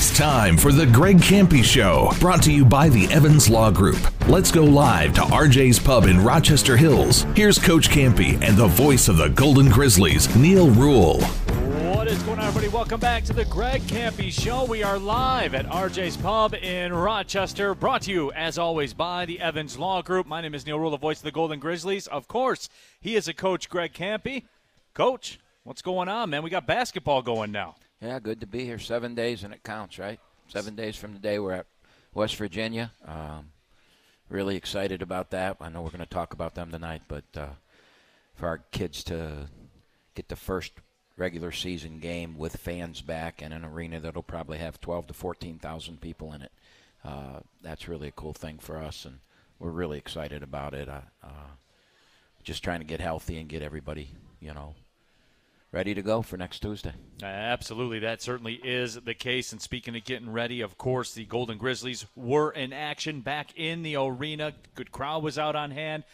It's time for the Greg Campy Show, brought to you by the Evans Law Group. Let's go live to RJ's Pub in Rochester Hills. Here's Coach Campy and the voice of the Golden Grizzlies, Neil Rule. What is going on, everybody? Welcome back to the Greg Campy Show. We are live at RJ's Pub in Rochester, brought to you, as always, by the Evans Law Group. My name is Neil Rule, the voice of the Golden Grizzlies. Of course, he is a coach, Greg Campy. Coach, what's going on, man? We got basketball going now. Yeah, good to be here. 7 days, and it counts, right? 7 days from today, we're at West Virginia. Really excited about that. I know we're going to talk about them tonight, but for our kids to get the first regular season game with fans back in an arena that'll probably have 12,000 to 14,000 people in it. That's really a cool thing for us, and we're really excited about it. Just trying to get healthy and get everybody, you know, ready to go for next Tuesday. Absolutely. That certainly is the case. And speaking of getting ready, of course, the Golden Grizzlies were in action back in the arena. Good crowd was out on hand.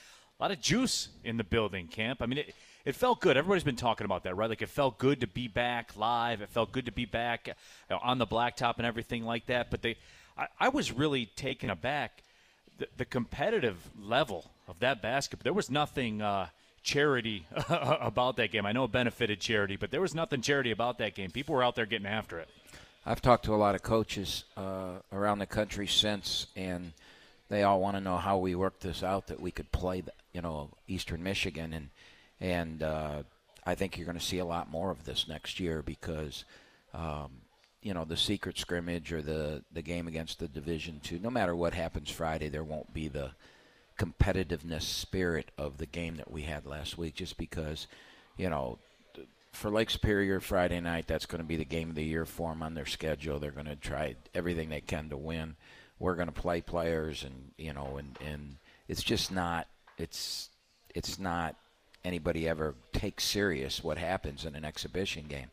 A lot of juice in the building, Camp. I mean, it felt good. Everybody's been talking about that, right? Like, it felt good to be back live. It felt good to be back, you know, on the blacktop and everything like that. But I was really taken aback. The competitive level of that basketball, there was nothing charity about that game. I know it benefited charity, but there was nothing charity about that game. People were out there getting after it. I've talked to a lot of coaches around the country since, and they all want to know how we worked this out, that we could play, you know, Eastern Michigan, and I think you're going to see a lot more of this next year because, you know, the secret scrimmage or the game against the Division II, no matter what happens Friday, there won't be the competitiveness spirit of the game that we had last week, just because, you know, for Lake Superior Friday night, that's going to be the game of the year for them on their schedule. They're going to try everything they can to win. We're going to play players, and, you know, and it's just not, it's not anybody ever takes serious what happens in an exhibition game.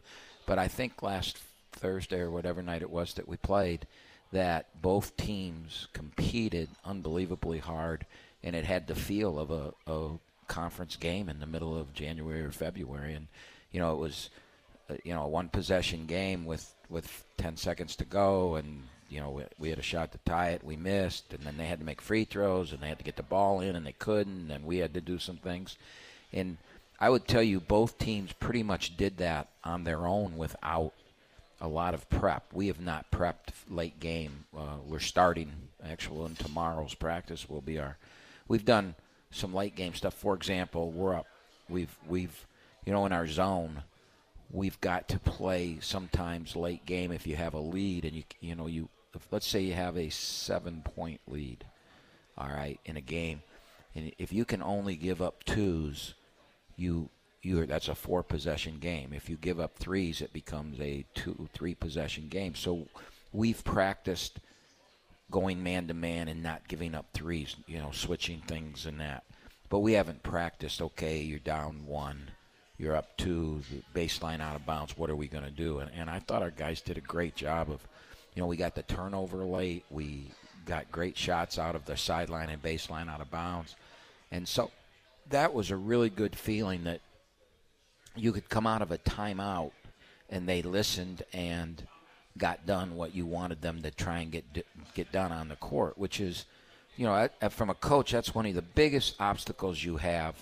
But I think last Thursday or whatever night it was that we played, that both teams competed unbelievably hard, and it had the feel of a conference game in the middle of January or February. And, you know, it was, you know, a one-possession game with 10 seconds to go, and, you know, we had a shot to tie it. We missed, and then they had to make free throws, and they had to get the ball in, and they couldn't, and we had to do some things. And I would tell you both teams pretty much did that on their own without a lot of prep. We have not prepped late game. We're starting, actually, in tomorrow's practice will be our – we've done some late game stuff. For example, we're up. We've you know, in our zone, we've got to play sometimes late game if you have a lead. And, you know, let's say you have a 7-point lead, all right, in a game. And if you can only give up twos, that's a 4-possession game. If you give up threes, it becomes a 2-3-possession game. So we've practiced going man-to-man and not giving up threes, you know, switching things and that. But we haven't practiced, okay, you're down 1, you're up 2, baseline out of bounds, what are we going to do? And I thought our guys did a great job of, you know, we got the turnover late, we got great shots out of the sideline and baseline out of bounds. And so that was a really good feeling that you could come out of a timeout and they listened and got done what you wanted them to try and get done on the court, which is, you know, from a coach, that's one of the biggest obstacles you have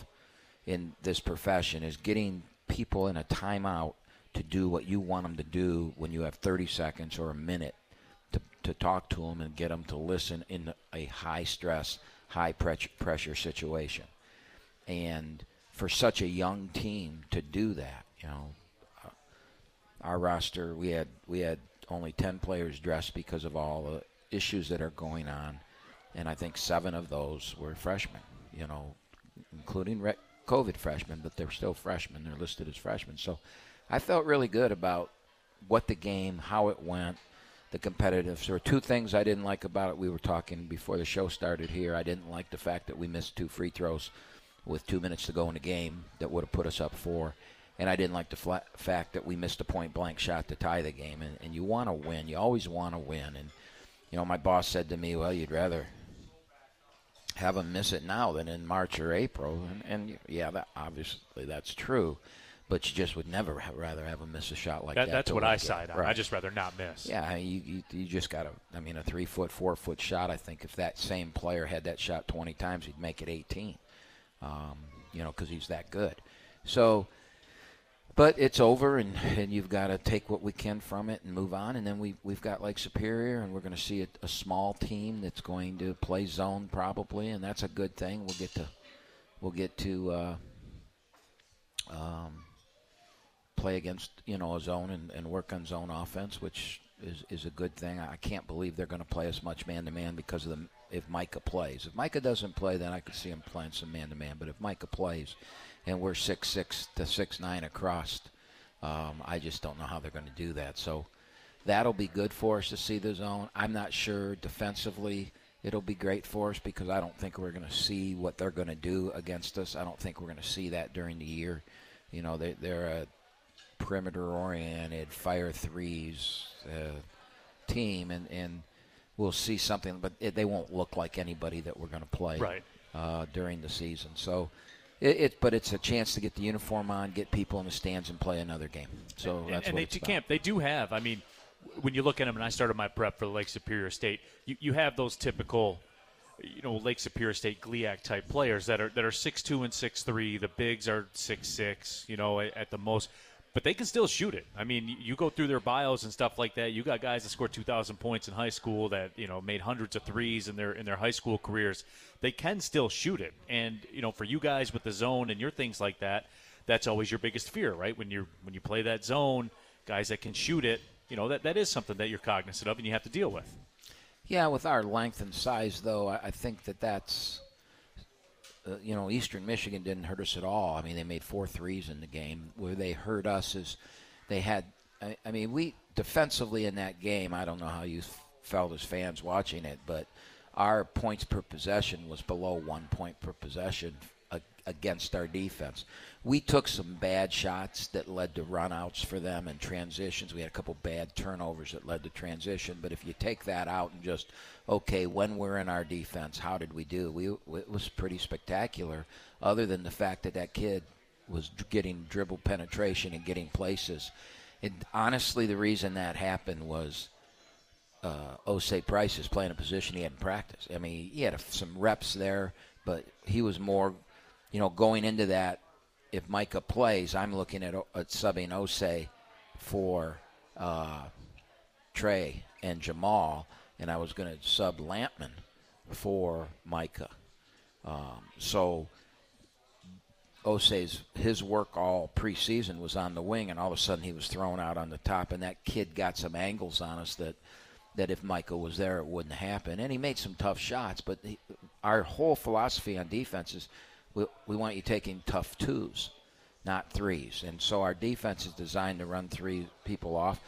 in this profession is getting people in a timeout to do what you want them to do when you have 30 seconds or a minute to talk to them and get them to listen in a high-stress, high-pressure situation. And for such a young team to do that, you know, our roster, we had only 10 players dressed because of all the issues that are going on, and I think 7 of those were freshmen, you know, including COVID freshmen, but they're still freshmen. They're listed as freshmen. So I felt really good about what the game, how it went, the competitiveness. There were 2 things I didn't like about it. We were talking before the show started here. I didn't like the fact that we missed 2 free throws with 2 minutes to go in the game that would have put us up 4. And I didn't like the fact that we missed a point-blank shot to tie the game. And you want to win. You always want to win. And, you know, my boss said to me, well, you'd rather have them miss it now than in March or April. And yeah, obviously that's true. But you just would never rather have him miss a shot like that. That's what I side on. Right. I just rather not miss. Yeah, I mean, you just got to – I mean, a 3-foot, 4-foot shot, I think if that same player had that shot 20 times, he'd make it 18, you know, because he's that good. So – but it's over, and you've got to take what we can from it and move on. And then we've got Lake Superior, and we're going to see a small team that's going to play zone probably, and that's a good thing. We'll get to play against, you know, a zone and work on zone offense, which is a good thing. I can't believe they're going to play as much man-to-man because of if Micah plays. If Micah doesn't play, then I could see him playing some man-to-man. But if Micah plays and we're 6'6" to 6'9" across, I just don't know how they're going to do that. So that'll be good for us to see the zone. I'm not sure defensively it'll be great for us because I don't think we're going to see what they're going to do against us. I don't think we're going to see that during the year. You know, they're a perimeter-oriented, fire threes team, and we'll see something, but they won't look like anybody that we're going to play right during the season. So, but it's a chance to get the uniform on, get people in the stands, and play another game. So and, that's and what they, it's about. Camp, they do have. I mean, when you look at them, and I started my prep for Lake Superior State, you have those typical, you know, Lake Superior State GLIAC type players that are 6'2" and 6'3". The bigs are 6'6", you know, at the most. But they can still shoot it. I mean, you go through their bios and stuff like that. You got guys that scored 2,000 points in high school that, you know, made hundreds of threes in their high school careers. They can still shoot it. And, you know, for you guys with the zone and your things like that, that's always your biggest fear, right? When you play that zone, guys that can shoot it, you know, that is something that you're cognizant of and you have to deal with. Yeah, with our length and size, though, I think that's – you know, Eastern Michigan didn't hurt us at all. I mean, they made 4 threes in the game. Where they hurt us is they had – I mean, we defensively in that game, I don't know how you felt as fans watching it, but our points per possession was below 1 point per possession against our defense. We took some bad shots that led to runouts for them and transitions. We had a couple bad turnovers that led to transition. But if you take that out and just, okay, when we're in our defense, how did we do? It was pretty spectacular, other than the fact that kid was getting dribble penetration and getting places. And honestly, the reason that happened was Osei Price is playing a position he hadn't practiced. I mean, he had some reps there, but he was more, you know, going into that. If Micah plays, I'm looking at subbing Osei for Trey and Jamal, and I was going to sub Lampman for Micah. So Osei's his work all preseason was on the wing, and all of a sudden he was thrown out on the top, and that kid got some angles on us that if Micah was there, it wouldn't happen. And he made some tough shots, but our whole philosophy on defense is, we want you taking tough twos, not threes. And so our defense is designed to run three people off.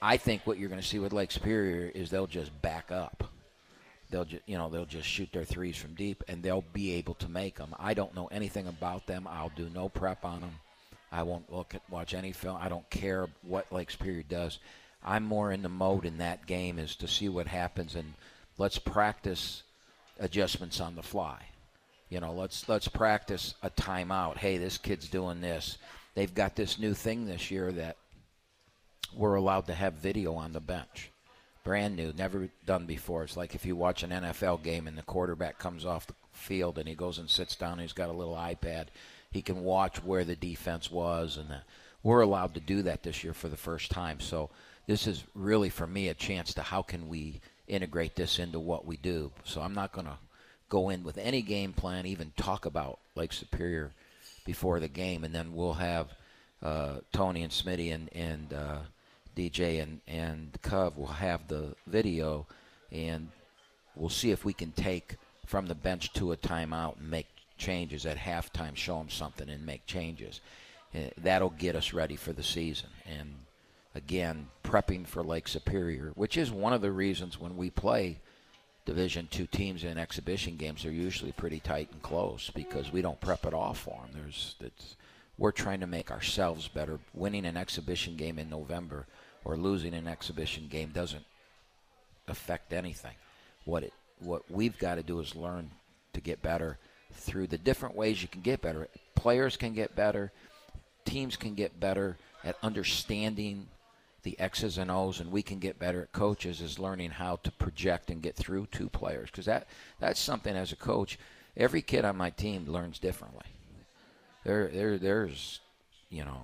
I think what you're going to see with Lake Superior is they'll just back up. They'll just shoot their threes from deep, and they'll be able to make them. I don't know anything about them. I'll do no prep on them. I won't watch any film. I don't care what Lake Superior does. I'm more in the mode in that game is to see what happens, and let's practice adjustments on the fly. You know, let's practice a timeout. Hey, this kid's doing this. They've got this new thing this year that we're allowed to have video on the bench. Brand new, never done before. It's like if you watch an NFL game and the quarterback comes off the field and he goes and sits down and he's got a little iPad. He can watch where the defense was. And we're allowed to do that this year for the first time. So this is really, for me, a chance to how can we integrate this into what we do. So I'm not going to go in with any game plan, even talk about Lake Superior before the game, and then we'll have Tony and Smitty and DJ and Cove will have the video, and we'll see if we can take from the bench to a timeout and make changes at halftime, show them something and make changes. That'll get us ready for the season. And, again, prepping for Lake Superior, which is one of the reasons when we play Division II teams in exhibition games are usually pretty tight and close because we don't prep at all for them. We're trying to make ourselves better. Winning an exhibition game in November or losing an exhibition game doesn't affect anything. What we've got to do is learn to get better through the different ways you can get better. Players can get better. teams can get better at understanding the X's and O's, and we can get better at coaches is learning how to project and get through to players, because that's something as a coach, every kid on my team learns differently. There's, you know,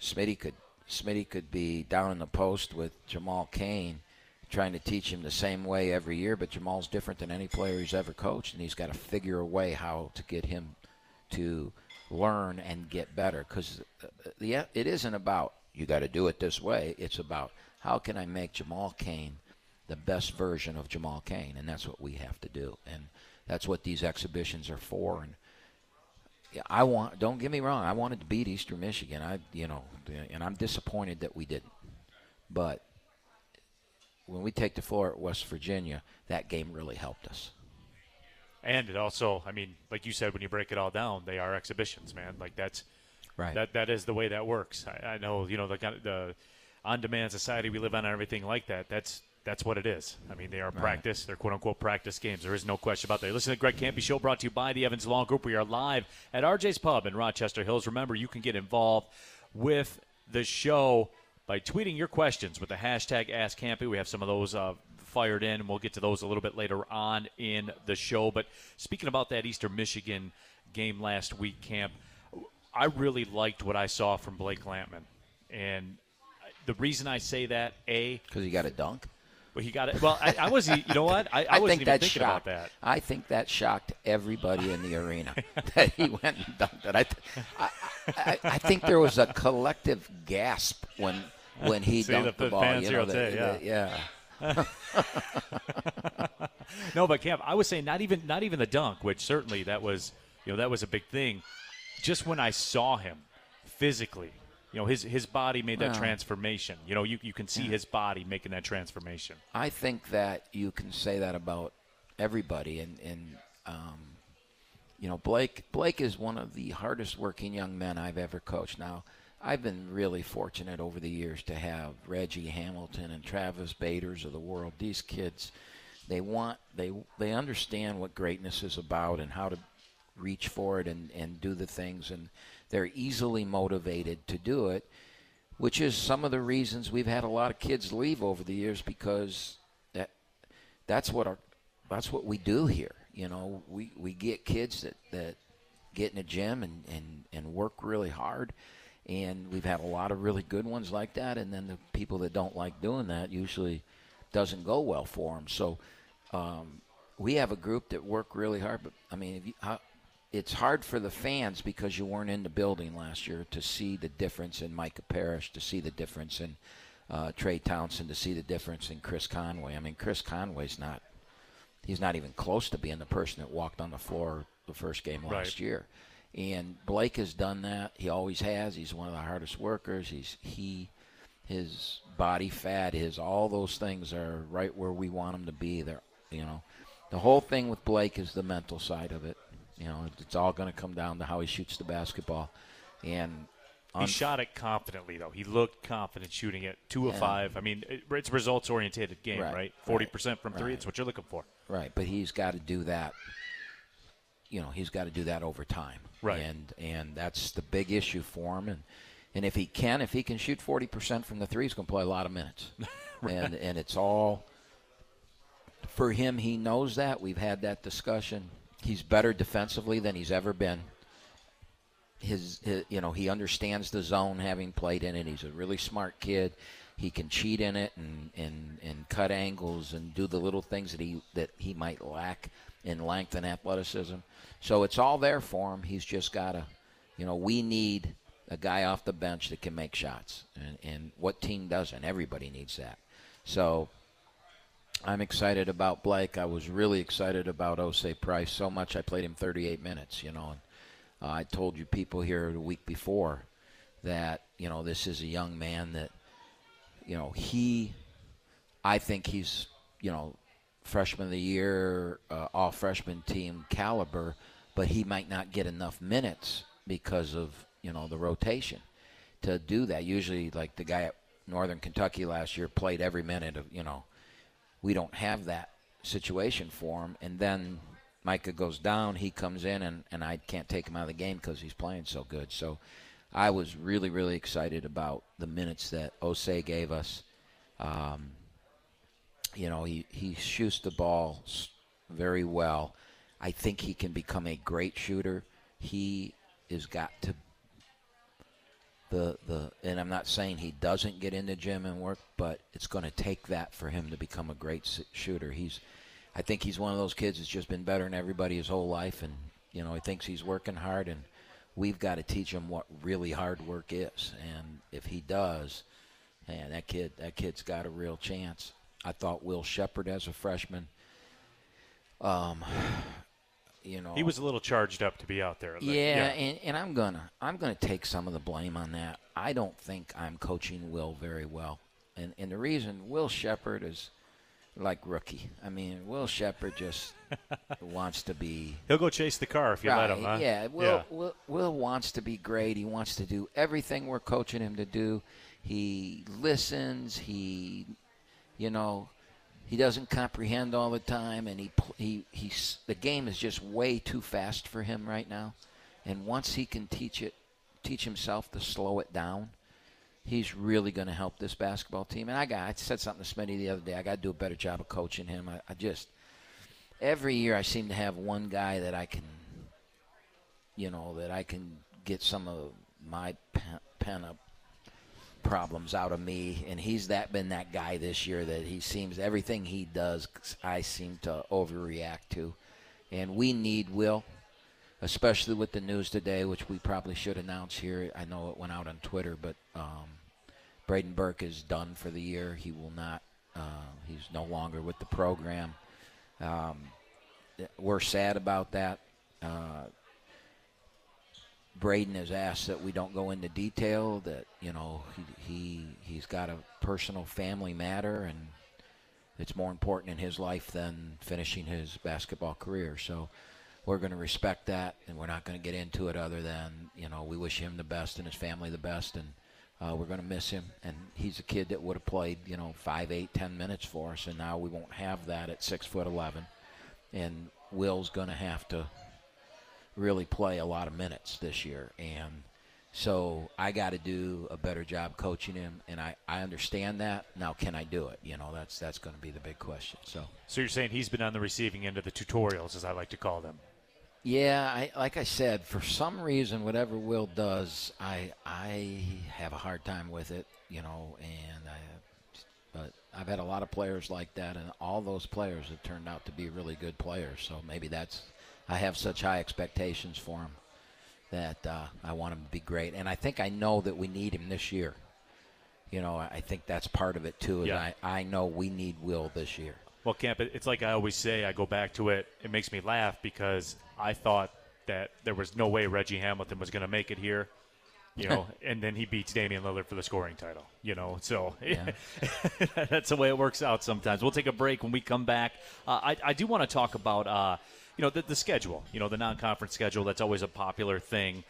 Smitty could be down in the post with Jamal Kane, trying to teach him the same way every year, but Jamal's different than any player he's ever coached, and he's got to figure a way how to get him to learn and get better, because it isn't about you got to do it this way. It's about how can I make Jamal Kane the best version of Jamal Kane, and that's what we have to do, and that's what these exhibitions are for. And don't get me wrong, I wanted to beat Eastern Michigan. And I'm disappointed that we didn't, but when we take the floor at West Virginia, that game really helped us. And it also, I mean, like you said, when you break it all down, they are exhibitions, man. Like that's right. That is the way that works. I know, you know, the on-demand society we live on and everything like that. That's what it is. I mean, they are practice. They're quote-unquote practice games. There is no question about that. Listen to the Greg Campy Show, brought to you by the Evans Law Group. We are live at RJ's Pub in Rochester Hills. Remember, you can get involved with the show by tweeting your questions with the hashtag AskCampy. We have some of those fired in, and we'll get to those a little bit later on in the show. But speaking about that Eastern Michigan game last week, Camp, I really liked what I saw from Blake Lampman. And the reason I say that, because he got a dunk? Well, he got it. Well, I was, you know what? I wasn't even thinking about that. I think that shocked everybody in the arena that he went and dunked it. I think there was a collective gasp when he dunked the ball. Fans, you know, No, but Camp, I was saying not even the dunk, which certainly that was a big thing. Just when I saw him physically, you know, his body made that transformation. You know, you can see his body making that transformation. I think that you can say that about everybody, and you know, Blake is one of the hardest working young men I've ever coached. Now, I've been really fortunate over the years to have Reggie Hamilton and Travis Baders of the world. These kids, they understand what greatness is about and how to reach for it and do the things, and they're easily motivated to do it, which is some of the reasons we've had a lot of kids leave over the years, because that's what we do here. You know, we get kids that get in a gym and work really hard. And we've had a lot of really good ones like that, and then the people that don't like doing that usually doesn't go well for them. So we have a group that work really hard. But, I mean, it's hard for the fans because you weren't in the building last year to see the difference in Micah Parrish, to see the difference in Trey Townsend, to see the difference in Chris Conway. I mean, Chris Conway's he's not even close to being the person that walked on the floor the first game last year. And Blake has done that. He always has. He's one of the hardest workers. His body fat, all those things are right where we want him to be. They're, you know, the whole thing with Blake is the mental side of it. You know, it's all going to come down to how he shoots the basketball. And he shot it confidently, though. He looked confident shooting it. 2 of 5. I mean, it's a results-oriented game, right? 40% from three. It's what you're looking for. Right, but he's got to do that. You know, he's got to do that over time. Right. And that's the big issue for him. And if he can shoot 40% from the three, he's going to play a lot of minutes. Right. And it's all for him. He knows that. We've had that discussion. He's better defensively than he's ever been. His you know, he understands the zone, having played in it. He's a really smart kid. He can cheat in it and cut angles and do the little things that he might lack in length and athleticism. So it's all there for him. He's just got to, you know, we need a guy off the bench that can make shots. And what team doesn't? Everybody needs that. So I'm excited about Blake. I was really excited about Osei Price so much. I played him 38 minutes, you know. And I told you people here the week before that, you know, this is a young man that, you know, I think he's, you know, freshman of the year, all freshman team caliber, but he might not get enough minutes because of, you know, the rotation to do that. Usually, like the guy at Northern Kentucky last year played every minute of, you know, we don't have that situation for him. And then Micah goes down, he comes in, and I can't take him out of the game because he's playing so good. So I was really, really excited about the minutes that Osei gave us. He shoots the ball very well. I think he can become a great shooter. He has got to and I'm not saying he doesn't get in the gym and work, but it's going to take that for him to become a great shooter. I think he's one of those kids that's just been better than everybody his whole life, and he thinks he's working hard, and we've got to teach him what really hard work is. And if he does, man, that kid's got a real chance. I thought Will Shepard as a freshman. He was a little charged up to be out there. And I'm gonna take some of the blame on that. I don't think I'm coaching Will very well, and the reason Will Shepard is like rookie. I mean, Will Shepard just wants to be. He'll go chase the car if you let him. Huh? Yeah, Will wants to be great. He wants to do everything we're coaching him to do. He listens. He doesn't comprehend all the time, and the game is just way too fast for him right now. And once he can teach himself to slow it down, he's really going to help this basketball team. And I said something to Smitty the other day. I got to do a better job of coaching him. Every year I seem to have one guy that I can, that I can get some of my pent-up problems out of me, and he's been that guy this year that he seems everything he does I seem to overreact to. And we need Will, especially with the news today, which we probably should announce here. I know it went out on Twitter, but Braden Burke is done for the year. He will not he's no longer with the program. We're sad about that. Braden has asked that we don't go into detail, that, he's got a personal family matter, and it's more important in his life than finishing his basketball career. So we're going to respect that, and we're not going to get into it other than, we wish him the best and his family the best, and we're going to miss him. And he's a kid that would have played, 5, 8, 10 minutes for us, and now we won't have that at 6'11". And Will's going to have to really play a lot of minutes this year, and so I got to do a better job coaching him, and I understand that. Now, can I do it? That's going to be the big question. So you're saying he's been on the receiving end of the tutorials, as I like to call them. Yeah, like I said, for some reason, whatever Will does, I have a hard time with it, but I've had a lot of players like that, and all those players have turned out to be really good players, so maybe that's I have such high expectations for him that I want him to be great. And I think I know that we need him this year. I think that's part of it, too, is I know we need Will this year. Well, Camp, it's like I always say, I go back to it. It makes me laugh because I thought that there was no way Reggie Hamilton was going to make it here, and then he beats Damian Lillard for the scoring title, So that's the way it works out sometimes. We'll take a break when we come back. I do want to talk about the schedule, the non-conference schedule. That's always a popular thing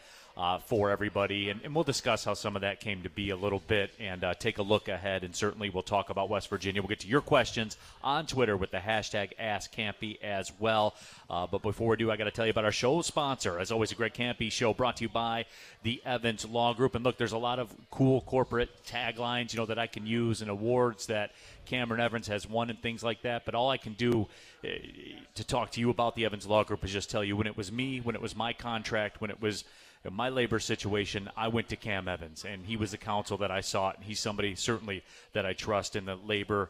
for everybody. And we'll discuss how some of that came to be a little bit and take a look ahead. And certainly we'll talk about West Virginia. We'll get to your questions on Twitter with the hashtag AskCampy as well. But before we do, I got to tell you about our show sponsor. As always, a Greg Campy Show brought to you by the Evans Law Group. And look, there's a lot of cool corporate taglines, that I can use and awards that Cameron Evans has won and things like that. But all I can do to talk to you about the Evans Law Group is just tell you when it was me, when it was my contract, when it was my labor situation, I went to Cam Evans, and he was the counsel that I sought. And he's somebody certainly that I trust in the labor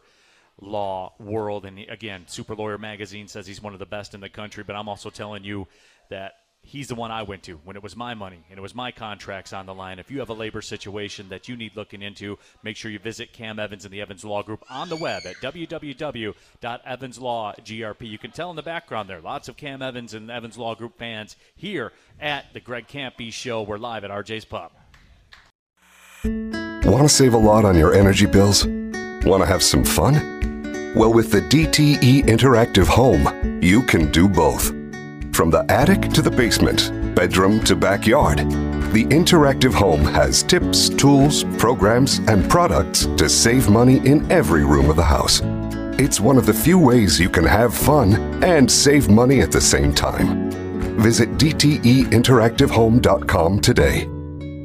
law world. And again, Super Lawyer Magazine says he's one of the best in the country, but I'm also telling you that he's the one I went to when it was my money and it was my contracts on the line. If you have a labor situation that you need looking into, make sure you visit Cam Evans and the Evans Law Group on the web at www.evanslawgrp. You can tell in the background there, lots of Cam Evans and Evans Law Group fans here at the Greg Campy Show. We're live at RJ's Pub. Want to save a lot on your energy bills? Want to have some fun? Well, with the DTE Interactive Home, you can do both. From the attic to the basement, bedroom to backyard, the Interactive Home has tips, tools, programs, and products to save money in every room of the house. It's one of the few ways you can have fun and save money at the same time. Visit DTEinteractivehome.com today.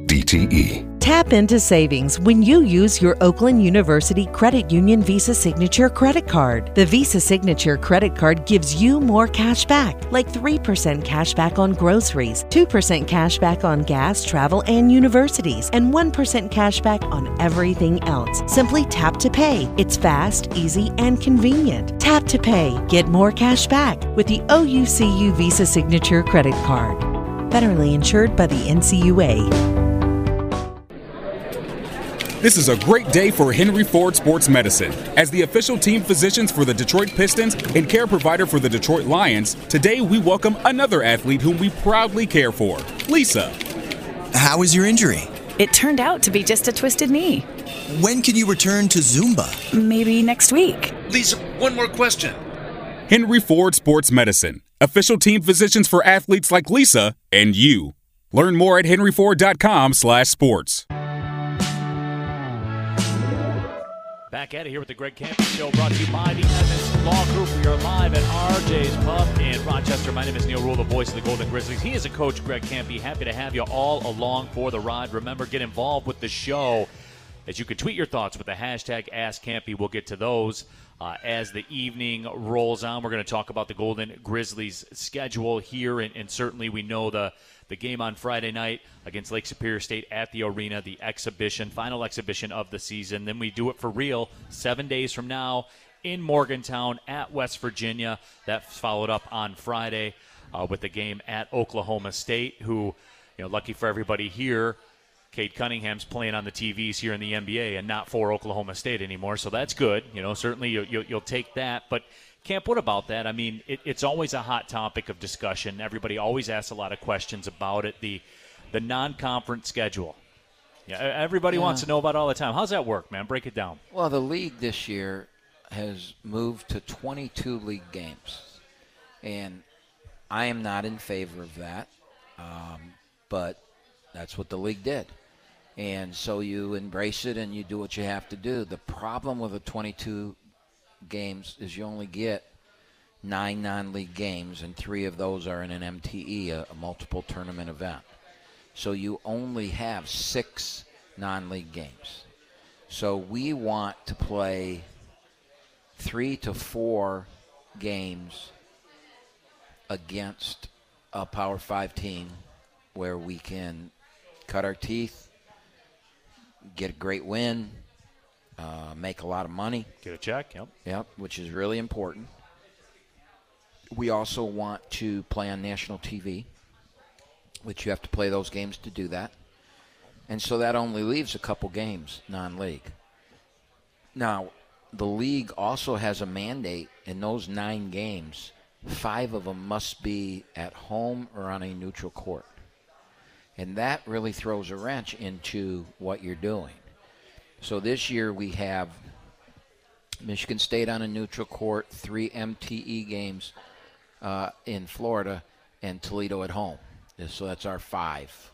DTE. Tap into savings when you use your Oakland University Credit Union Visa Signature Credit Card. The Visa Signature Credit Card gives you more cash back, like 3% cash back on groceries, 2% cash back on gas, travel, and universities, and 1% cash back on everything else. Simply tap to pay. It's fast, easy, and convenient. Tap to pay. Get more cash back with the OUCU Visa Signature Credit Card. Federally insured by the NCUA. This is a great day for Henry Ford Sports Medicine. As the official team physicians for the Detroit Pistons and care provider for the Detroit Lions, today we welcome another athlete whom we proudly care for, Lisa. How is your injury? It turned out to be just a twisted knee. When can you return to Zumba? Maybe next week. Lisa, one more question. Henry Ford Sports Medicine, official team physicians for athletes like Lisa and you. Learn more at henryford.com/sports. Back at it here with the Greg Campy Show, brought to you by the Evans Law Group. We are live at RJ's Pub in Rochester. My name is Neil Rule, the voice of the Golden Grizzlies. He is a coach, Greg Campy. Happy to have you all along for the ride. Remember, get involved with the show as you can tweet your thoughts with the hashtag AskCampy. We'll get to those as the evening rolls on. We're going to talk about the Golden Grizzlies' schedule here, and certainly we know the game on Friday night against Lake Superior State at the arena, the exhibition, final exhibition of the season. Then we do it for real 7 days from now in Morgantown at West Virginia. That's followed up on Friday with the game at Oklahoma State, who, you know, lucky for everybody here, Cade Cunningham's playing on the TVs here in the NBA and not for Oklahoma State anymore, so that's good. You know, certainly you'll take that. But Camp, what about that? I mean, it's always a hot topic of discussion. Everybody always asks a lot of questions about it. The non-conference schedule. Yeah, everybody wants to know about it all the time. How's that work, man? Break it down. Well, the league this year has moved to 22 league games, and I am not in favor of that, but that's what the league did. And so you embrace it and you do what you have to do. The problem with the 22 games is you only get 9 non-league games, and 3 of those are in an MTE, a multiple tournament event. So you only have 6 non-league games. So we want to play 3 to 4 games against a Power 5 team where we can cut our teeth, get a great win, make a lot of money. Get a check, yep. Yep, which is really important. We also want to play on national TV, which you have to play those games to do that. And so that only leaves a couple games non-league. Now, the league also has a mandate in those 9 games. 5 of them must be at home or on a neutral court. And that really throws a wrench into what you're doing. So this year we have Michigan State on a neutral court, 3 MTE games in Florida, and Toledo at home. So that's our 5.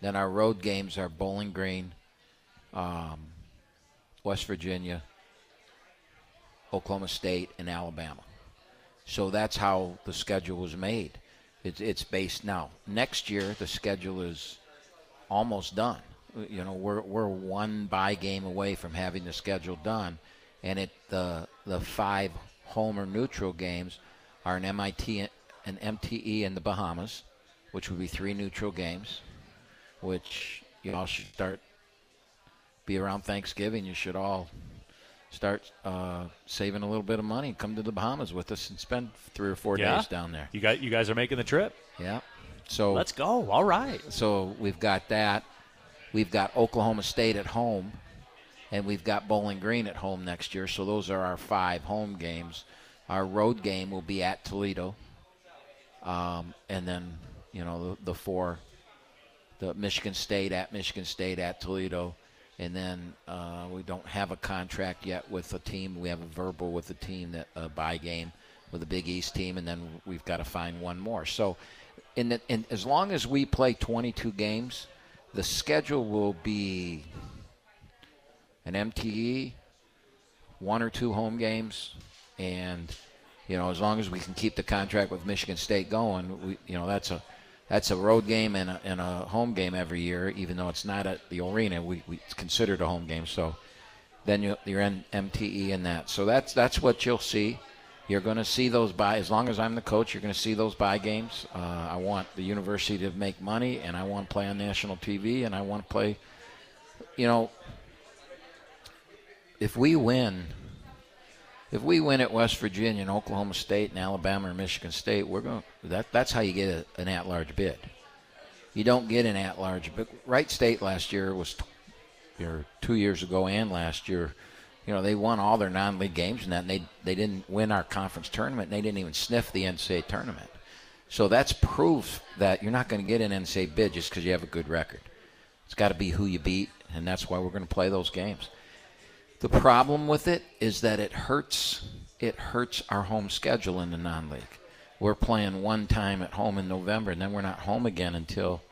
Then our road games are Bowling Green, West Virginia, Oklahoma State, and Alabama. So that's how the schedule was made. It's based now. Next year the schedule is almost done. You know, we're one bye game away from having the schedule done, and the 5 home or neutral games are an MTE in the Bahamas, which would be 3 neutral games, which you all should be around Thanksgiving. You should all start saving a little bit of money, come to the Bahamas with us, and spend 3 or 4 days down there. You guys are making the trip. Yeah, so let's go. All right. So we've got that. We've got Oklahoma State at home, and we've got Bowling Green at home next year. So those are our 5 home games. Our road game will be at Toledo, and then, you know, the 4, the Michigan State at Toledo, and then we don't have a contract yet with a team. We have a verbal with a team, that a bye game with a Big East team, and then we've got to find one more. So, as long as we play 22 games. The schedule will be an MTE, 1 or 2 home games, and, you know, as long as we can keep the contract with Michigan State going, we, you know, that's a that's a road game and a home game every year, even though it's not at the arena. We consider it a home game. So then you're in MTE and that. So that's what you'll see. You're going to see those buy. As long as I'm the coach, you're going to see those buy games. I want the university to make money, and I want to play on national TV, and I want to play. You know, if we win at West Virginia and Oklahoma State and Alabama or Michigan State, we're going. That's how you get an at-large bid. You don't get an at-large bid. Wright State last year was, or 2 years ago, and last year. You know, they won all their non-league games and that, and they didn't win our conference tournament, and they didn't even sniff the NCAA tournament. So that's proof that you're not going to get an NCAA bid just because you have a good record. It's got to be who you beat, and that's why we're going to play those games. The problem with it is that it hurts our home schedule in the non-league. We're playing one time at home in November, and then we're not home again until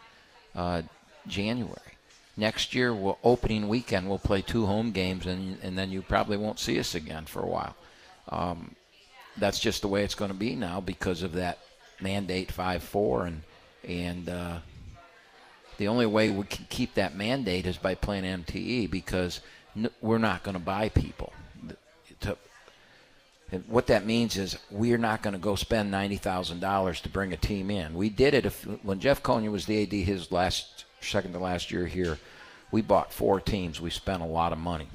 January. Next year, opening weekend, we'll play two home games, and then you probably won't see us again for a while. That's just the way it's going to be now because of that mandate 5-4, and the only way we can keep that mandate is by playing MTE because we're not going to buy people. And what that means is we're not going to go spend $90,000 to bring a team in. We did it when Jeff Konya was the AD his second to last year here. We bought four teams. We spent a lot of money,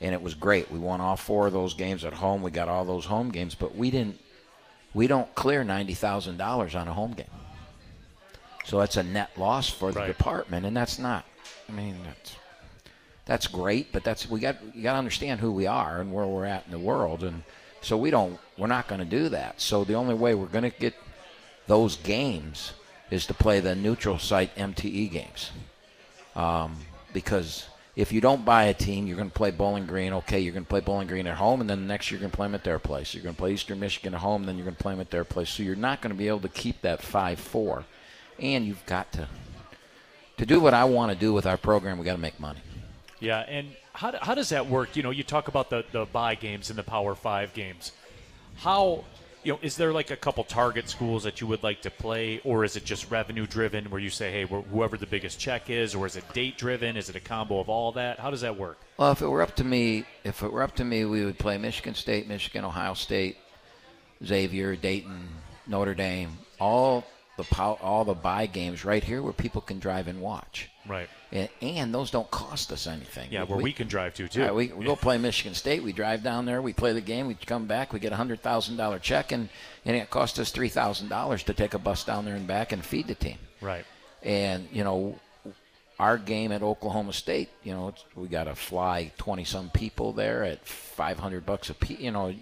and it was great. We won all four of those games at home. We got all those home games, but we don't clear $90,000 on a home game. So that's a net loss for the department, and that's not. I mean, that's great, but you got to understand who we are and where we're at in the world, and so we're not going to do that. So the only way we're going to get those games is to play the neutral site MTE games. Because if you don't buy a team, you're going to play Bowling Green. Okay, you're going to play Bowling Green at home, and then the next year you're going to play them at their place. You're going to play Eastern Michigan at home, then you're going to play them at their place. So you're not going to be able to keep that 5-4. And you've got to do what I want to do with our program, we've got to make money. Yeah, and how does that work? You know, you talk about the bye games and the Power 5 games. How... You know, is there like a couple target schools that you would like to play, or is it just revenue-driven where you say, hey, whoever the biggest check is, or is it date-driven? Is it a combo of all that? How does that work? Well, if it were up to me, we would play Michigan State, Michigan, Ohio State, Xavier, Dayton, Notre Dame, all the bye games right here where people can drive and watch. Right. And those don't cost us anything. Yeah, where we can drive to, too. Yeah, we go play Michigan State. We drive down there. We play the game. We come back. We get a $100,000 check, and it cost us $3,000 to take a bus down there and back and feed the team. Right. And, you know, our game at Oklahoma State, you know, we got to fly 20-some people there at $500 a piece. You know,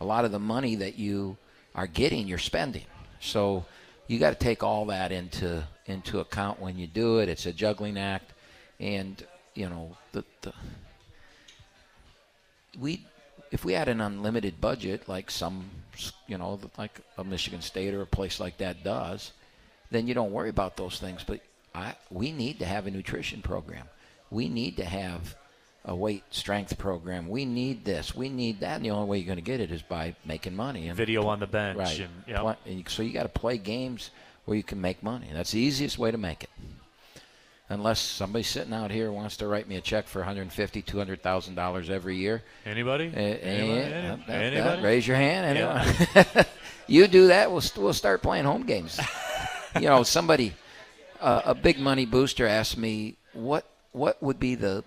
a lot of the money that you are getting, you're spending. So you got to take all that into account when you do it. It's a juggling act, and you know if we had an unlimited budget like some, you know, like a Michigan State or a place like that does, then you don't worry about those things. But we need to have a nutrition program. We need to have a weight strength program. We need this. We need that. And the only way you're going to get it is by making money. And video on the bench. Right. And, yep. So you got to play games where you can make money. That's the easiest way to make it. Unless somebody sitting out here wants to write me a check for $150,000, $200,000 every year. Anybody? Anybody? Raise your hand. Yeah. You do that, we'll start playing home games. You know, somebody, a big money booster asked me, what would be the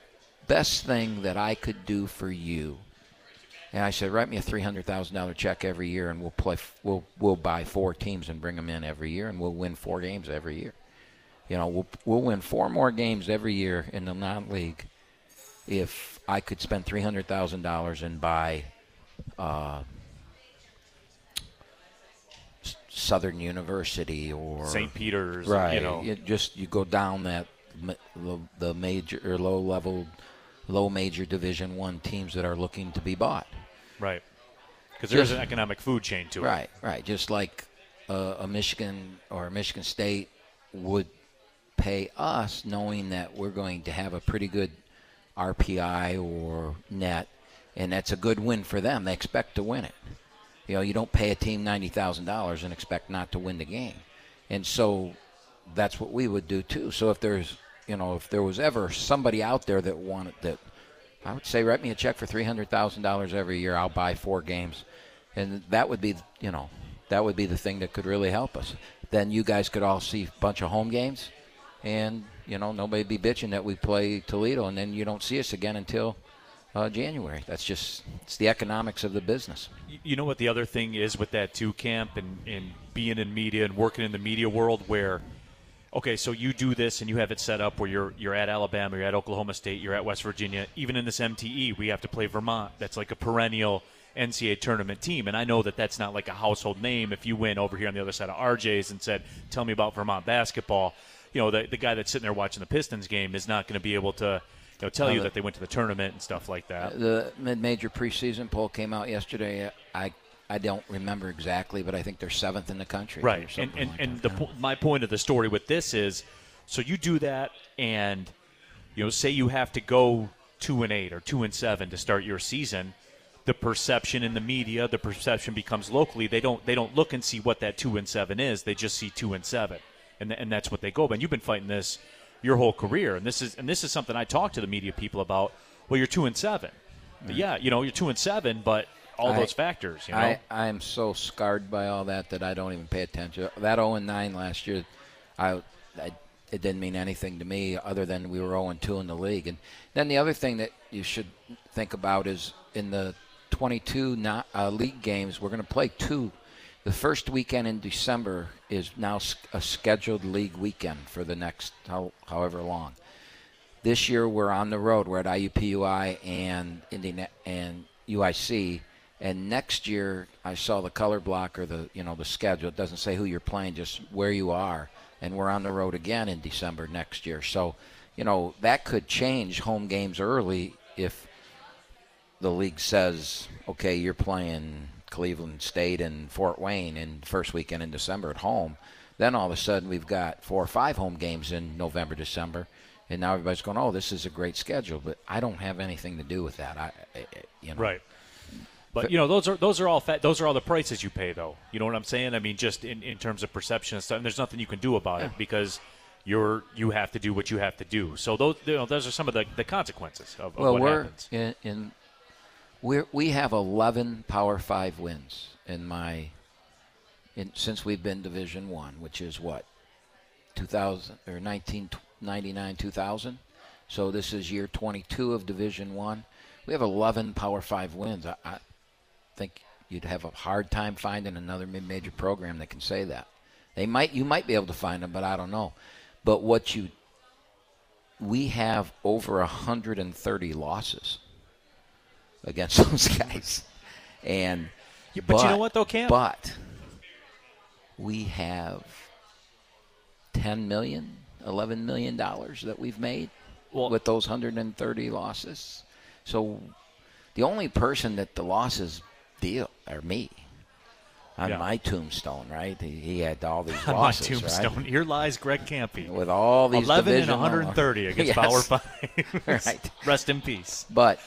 best thing that I could do for you? And I said, write me a $300,000 check every year, and we'll buy four teams and bring them in every year, and we'll win four games every year. You know, we'll win four more games every year in the non-league if I could spend $300,000 and buy Southern University or St. Peter's. Right. You know, you go down that the major or low major Division I teams that are looking to be bought. Right. Because there's an economic food chain to it. Right. Just like a Michigan or a Michigan State would pay us knowing that we're going to have a pretty good RPI or net, and that's a good win for them. They expect to win it. You know, you don't pay a team $90,000 and expect not to win the game. And so that's what we would do too. So if there's, you know, if there was ever somebody out there that wanted that, I would say write me a check for $300,000 every year. I'll buy 4 games, and that would be, you know, that would be the thing that could really help us. Then you guys could all see a bunch of home games, and you know, nobody be bitching that we play Toledo, and then you don't see us again until January. That's just, it's the economics of the business. You know what the other thing is with that too, Camp, and being in media and working in the media world, where, okay, so you do this and you have it set up where you're at Alabama, you're at Oklahoma State, you're at West Virginia. Even in this MTE, we have to play Vermont. That's like a perennial NCAA tournament team, and I know that that's not like a household name. If you went over here on the other side of RJ's and said, tell me about Vermont basketball, you know, the guy that's sitting there watching the Pistons game is not going to be able to, you know, tell you that they went to the tournament and stuff like that. The mid-major preseason poll came out yesterday. I don't remember exactly, but I think they're 7th in the country. Right, or something my point of the story with this is, so you do that, and you know, say you have to go 2-8 or 2-7 to start your season. The perception in the media, the perception becomes locally. They don't look and see what that 2-7 is. They just see 2-7, and that's what they go by. And you've been fighting this your whole career, and this is something I talk to the media people about. Well, you're 2-7, right. Yeah, you know, you're 2-7, but all those factors, you know. I am so scarred by all that I don't even pay attention. That 0-9 last year, it didn't mean anything to me other than we were 0-2 in the league. And then the other thing that you should think about is in the 22 league games, we're going to play 2. The first weekend in December is now a scheduled league weekend for the next however long. This year we're on the road. We're at IUPUI and Indiana and UIC. And next year, I saw the color block or the schedule. It doesn't say who you're playing, just where you are. And we're on the road again in December next year. So, you know, that could change home games early if the league says, okay, you're playing Cleveland State and Fort Wayne in the first weekend in December at home. Then all of a sudden we've got 4 or 5 home games in November, December. And now everybody's going, oh, this is a great schedule. But I don't have anything to do with that. Right. But you know, those are all the prices you pay, though. You know what I'm saying? I mean, just in terms of perception and stuff. And there's nothing you can do about it because you have to do what you have to do. So those are some of the consequences of what happens. We have 11 Power 5 wins since we've been Division I, which is what, 2000 or 1999, 2000. So this is year 22 of Division I. We have 11 Power 5 wins. I think you'd have a hard time finding another mid-major program that can say that. You might be able to find them, but I don't know. But we have over 130 losses against those guys. But you know what though, Cam? But we have $10 million, $11 million that we've made with those 130 losses. So the only person that the losses deal are me. On my tombstone, right? He had all these losses, on my tombstone, right? Here lies Greg Campy. With all these 11 and 130 against Power 5. Right. Rest in peace. But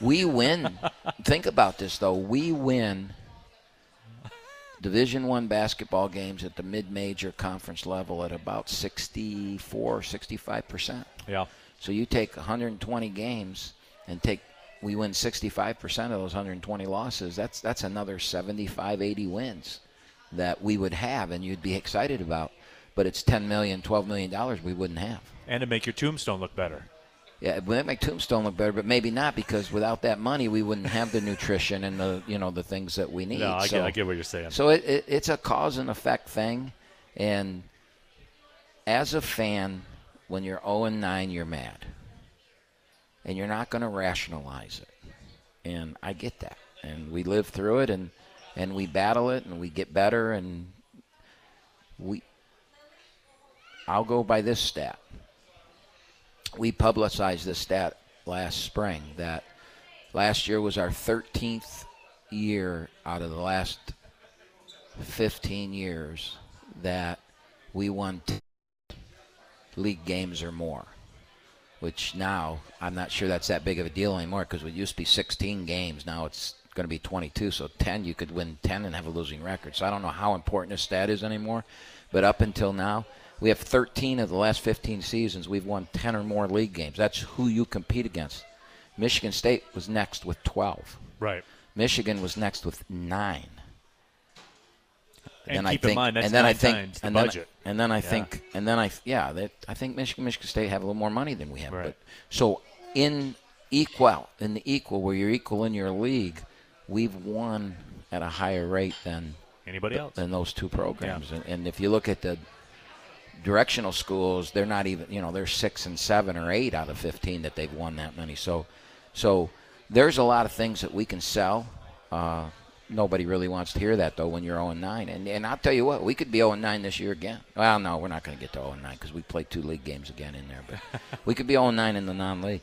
we win. Think about this, though. We win Division I basketball games at the mid-major conference level at about 64, 65%. Yeah. So you take 120 games and we win 65% of those 120 losses, that's another 75, 80 wins that we would have and you'd be excited about. But it's $10 million, $12 million we wouldn't have. And it'd make your tombstone look better. Yeah, it would make tombstone look better, but maybe not, because without that money we wouldn't have the nutrition and the things that we need. No, I get what you're saying. So it's a cause and effect thing. And as a fan, when you're 0-9, you're mad. And you're not going to rationalize it. And I get that. And we live through it, and we battle it, and we get better. And I'll go by this stat. We publicized this stat last spring, that last year was our 13th year out of the last 15 years that we won 10 league games or more. Which now I'm not sure that's that big of a deal anymore, because it used to be 16 games. Now it's going to be 22, so 10, you could win 10 and have a losing record. So I don't know how important this stat is anymore, but up until now, We have 13 of the last 15 seasons. We've won 10 or more league games. That's who you compete against. Michigan State was next with 12. Right. Michigan was next with 9. And keep in mind, that's 9 times the budget. I think Michigan State have a little more money than we have. Right. But, so in the equal, where you're equal in your league, we've won at a higher rate than anybody else than those two programs. Yeah. And if you look at the directional schools, they're not even, they're 6 and 7 or 8 out of 15 that they've won that many. So there's a lot of things that we can sell. Nobody really wants to hear that, though, when you're 0-9. And I'll tell you what, we could be 0-9 this year again. Well, no, we're not going to get to 0-9 because we play 2 league games again in there. But we could be 0-9 in the non-league.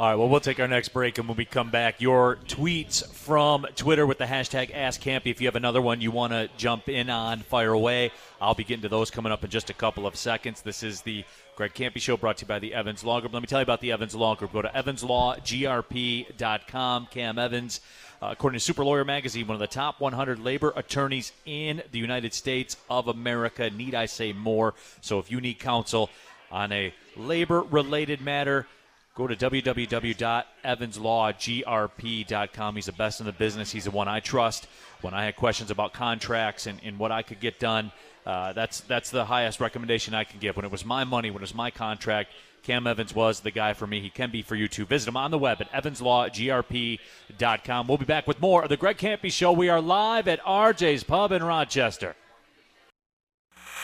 All right, well, we'll take our next break, and when we come back, your tweets from Twitter with the hashtag AskCampy. If you have another one you want to jump in on, fire away. I'll be getting to those coming up in just a couple of seconds. This is the Greg Campy Show, brought to you by the Evans Law Group. Let me tell you about the Evans Law Group. Go to evanslawgrp.com. Cam Evans, according to Super Lawyer Magazine, one of the top 100 labor attorneys in the United States of America. Need I say more? So if you need counsel on a labor-related matter, go to www.evanslawgrp.com. He's the best in the business. He's the one I trust. When I had questions about contracts and what I could get done, that's the highest recommendation I can give. When it was my money, when it was my contract, Cam Evans was the guy for me. He can be for you, too. Visit him on the web at evanslawgrp.com. We'll be back with more of the Greg Campy Show. We are live at RJ's Pub in Rochester.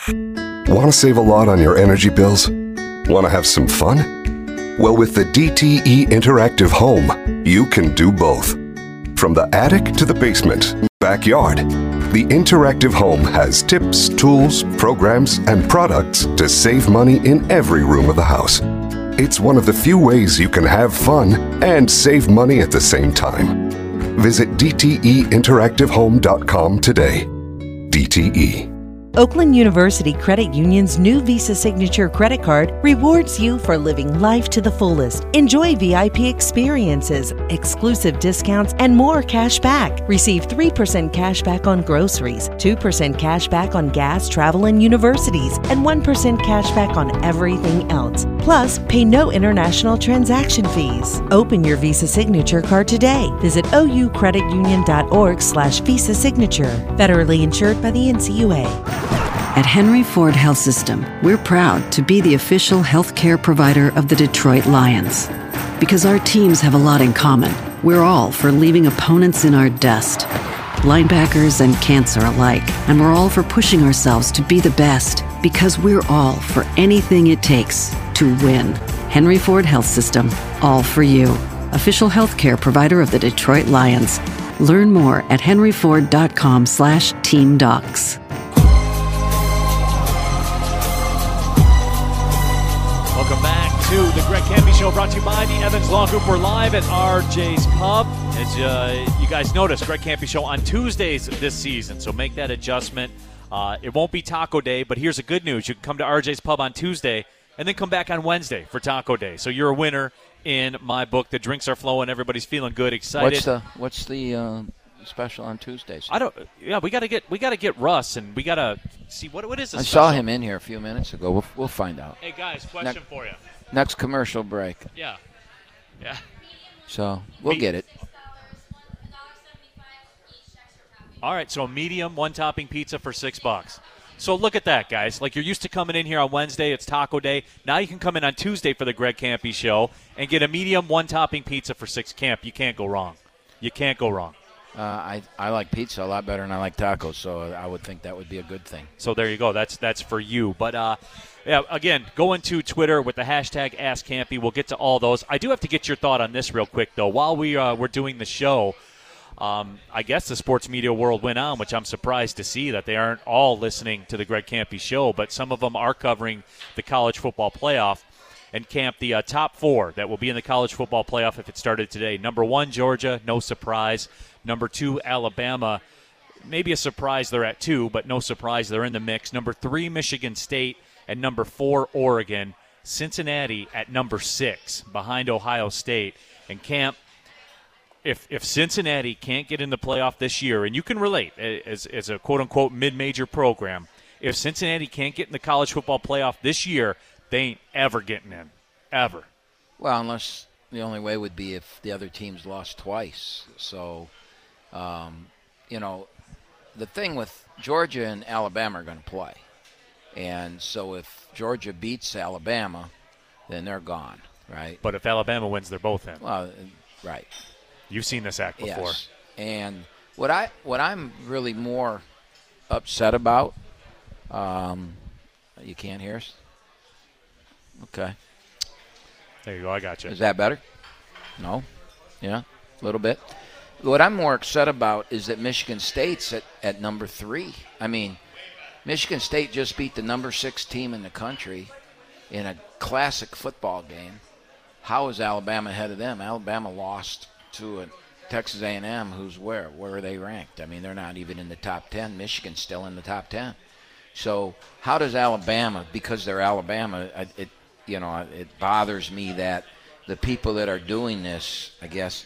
Want to save a lot on your energy bills? Want to have some fun? Well, with the DTE Interactive Home, you can do both. From the attic to the basement, backyard, the Interactive Home has tips, tools, programs, and products to save money in every room of the house. It's one of the few ways you can have fun and save money at the same time. Visit DTEinteractivehome.com today. DTE. Oakland University Credit Union's new Visa Signature Credit Card rewards you for living life to the fullest. Enjoy VIP experiences, exclusive discounts, and more cash back. Receive 3% cash back on groceries, 2% cash back on gas, travel, and universities, and 1% cash back on everything else. Plus, pay no international transaction fees. Open your Visa Signature Card today. Visit oucreditunion.org/Visa Signature. Federally insured by the NCUA. At Henry Ford Health System, we're proud to be the official health care provider of the Detroit Lions. Because our teams have a lot in common, we're all for leaving opponents in our dust, linebackers and cancer alike. And we're all for pushing ourselves to be the best, because we're all for anything it takes to win. Henry Ford Health System, all for you. Official health care provider of the Detroit Lions. Learn more at henryford.com/teamdocs. The Greg Campy Show, brought to you by the Evans Law Group. We're live at RJ's Pub. As you guys noticed, Greg Campy Show on Tuesdays this season, so make that adjustment. It won't be Taco Day, but here's the good news. You can come to RJ's Pub on Tuesday and then come back on Wednesday for Taco Day. So you're a winner in my book. The drinks are flowing. Everybody's feeling good, excited. What's the special on Tuesdays? I don't. Yeah, we gotta get Russ, and we gotta see what is this. I saw him in here a few minutes ago. We'll find out. Hey guys, question for you. Next commercial break. Yeah. So we'll get it. All right. So a medium, one topping pizza for $6. So look at that, guys. Like, you're used to coming in here on Wednesday. It's Taco Day. Now you can come in on Tuesday for the Greg Campy Show and get a medium, one topping pizza for $6. Camp, you can't go wrong. I like pizza a lot better than I like tacos, so I would think that would be a good thing. So there you go. That's for you. But, again, go into Twitter with the hashtag AskCampy. We'll get to all those. I do have to get your thought on this real quick, though. While we're doing the show, I guess the sports media world went on, which I'm surprised to see that they aren't all listening to the Greg Campy Show, but some of them are covering the college football playoff. And, Camp, the top 4 that will be in the college football playoff if it started today. Number 1, Georgia, no surprise. Number 2, Alabama, maybe a surprise they're at 2, but no surprise they're in the mix. Number 3, Michigan State, and number 4, Oregon. Cincinnati at number 6, behind Ohio State. And, Camp, if Cincinnati can't get in the playoff this year, and you can relate as a quote-unquote mid-major program, If Cincinnati can't get in the college football playoff this year, they ain't ever getting in, ever. Well, unless the only way would be if the other teams lost twice. So, you know, the thing with Georgia and Alabama are going to play. And so if Georgia beats Alabama, then they're gone, right? But if Alabama wins, they're both in. Well, right. You've seen this act before. Yes. And what I'm really more upset about, you can't hear us? Okay. There you go. I got you. Is that better? No? Yeah? A little bit. What I'm more upset about is that Michigan State's at number 3. I mean, Michigan State just beat the number 6 team in the country in a classic football game. How is Alabama ahead of them? Alabama lost to a Texas A&M who's where? Where are they ranked? I mean, they're not even in the top 10. Michigan's still in the top 10. So how does Alabama, because they're Alabama, it bothers me that the people that are doing this, I guess.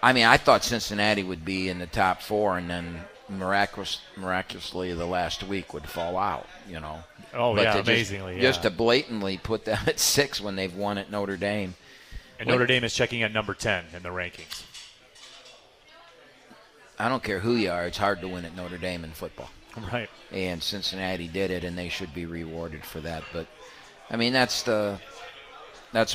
I mean, I thought Cincinnati would be in the top 4 and then miraculously the last week would fall out, you know. Oh, but yeah, amazingly. Just to blatantly put them at 6 when they've won at Notre Dame. And Notre Dame is checking at number 10 in the rankings. I don't care who you are, it's hard to win at Notre Dame in football. Right. And Cincinnati did it, and they should be rewarded for that. But, I mean, that's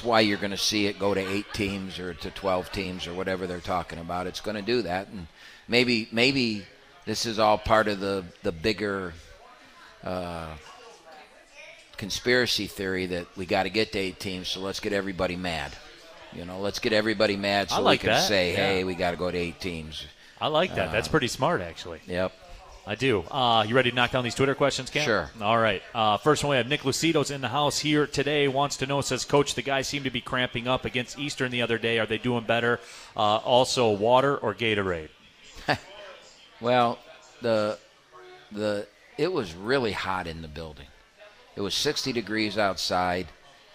why you're going to see it go to 8 teams or to 12 teams or whatever they're talking about. It's going to do that. And maybe this is all part of the bigger conspiracy theory that we got to get to 8 teams, so let's get everybody mad. You know, let's get everybody mad so we can say, hey, we got to go to 8 teams. I like that. That's pretty smart, actually. Yep. I do. You ready to knock down these Twitter questions, Cam? Sure. All right. First one, we have Nick Lucido's in the house here today. Wants to know, says, Coach, the guys seem to be cramping up against Eastern the other day. Are they doing better? Also, water or Gatorade? Well, it was really hot in the building. It was 60 degrees outside,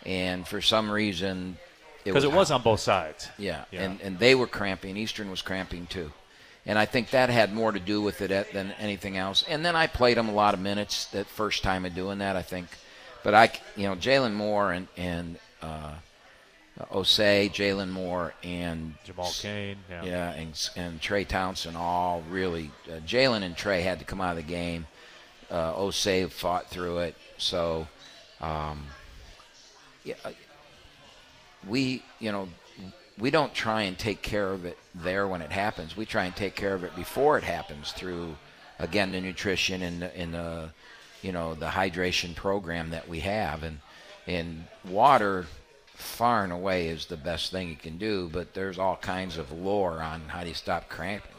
and for some reason it was on both sides. Yeah. And they were cramping. Eastern was cramping too. And I think that had more to do with it than anything else. And then I played him a lot of minutes that first time of doing that, I think. But, Jalen Moore and Osei, Jalen Moore and Jamal Kane. Yeah, and Trey Townsend all really. Jalen and Trey had to come out of the game. Osei fought through it. So, we don't try and take care of it there when it happens. We try and take care of it before it happens through, again, the nutrition and the hydration program that we have. And water, far and away, is the best thing you can do. But there's all kinds of lore on how do you stop cramping.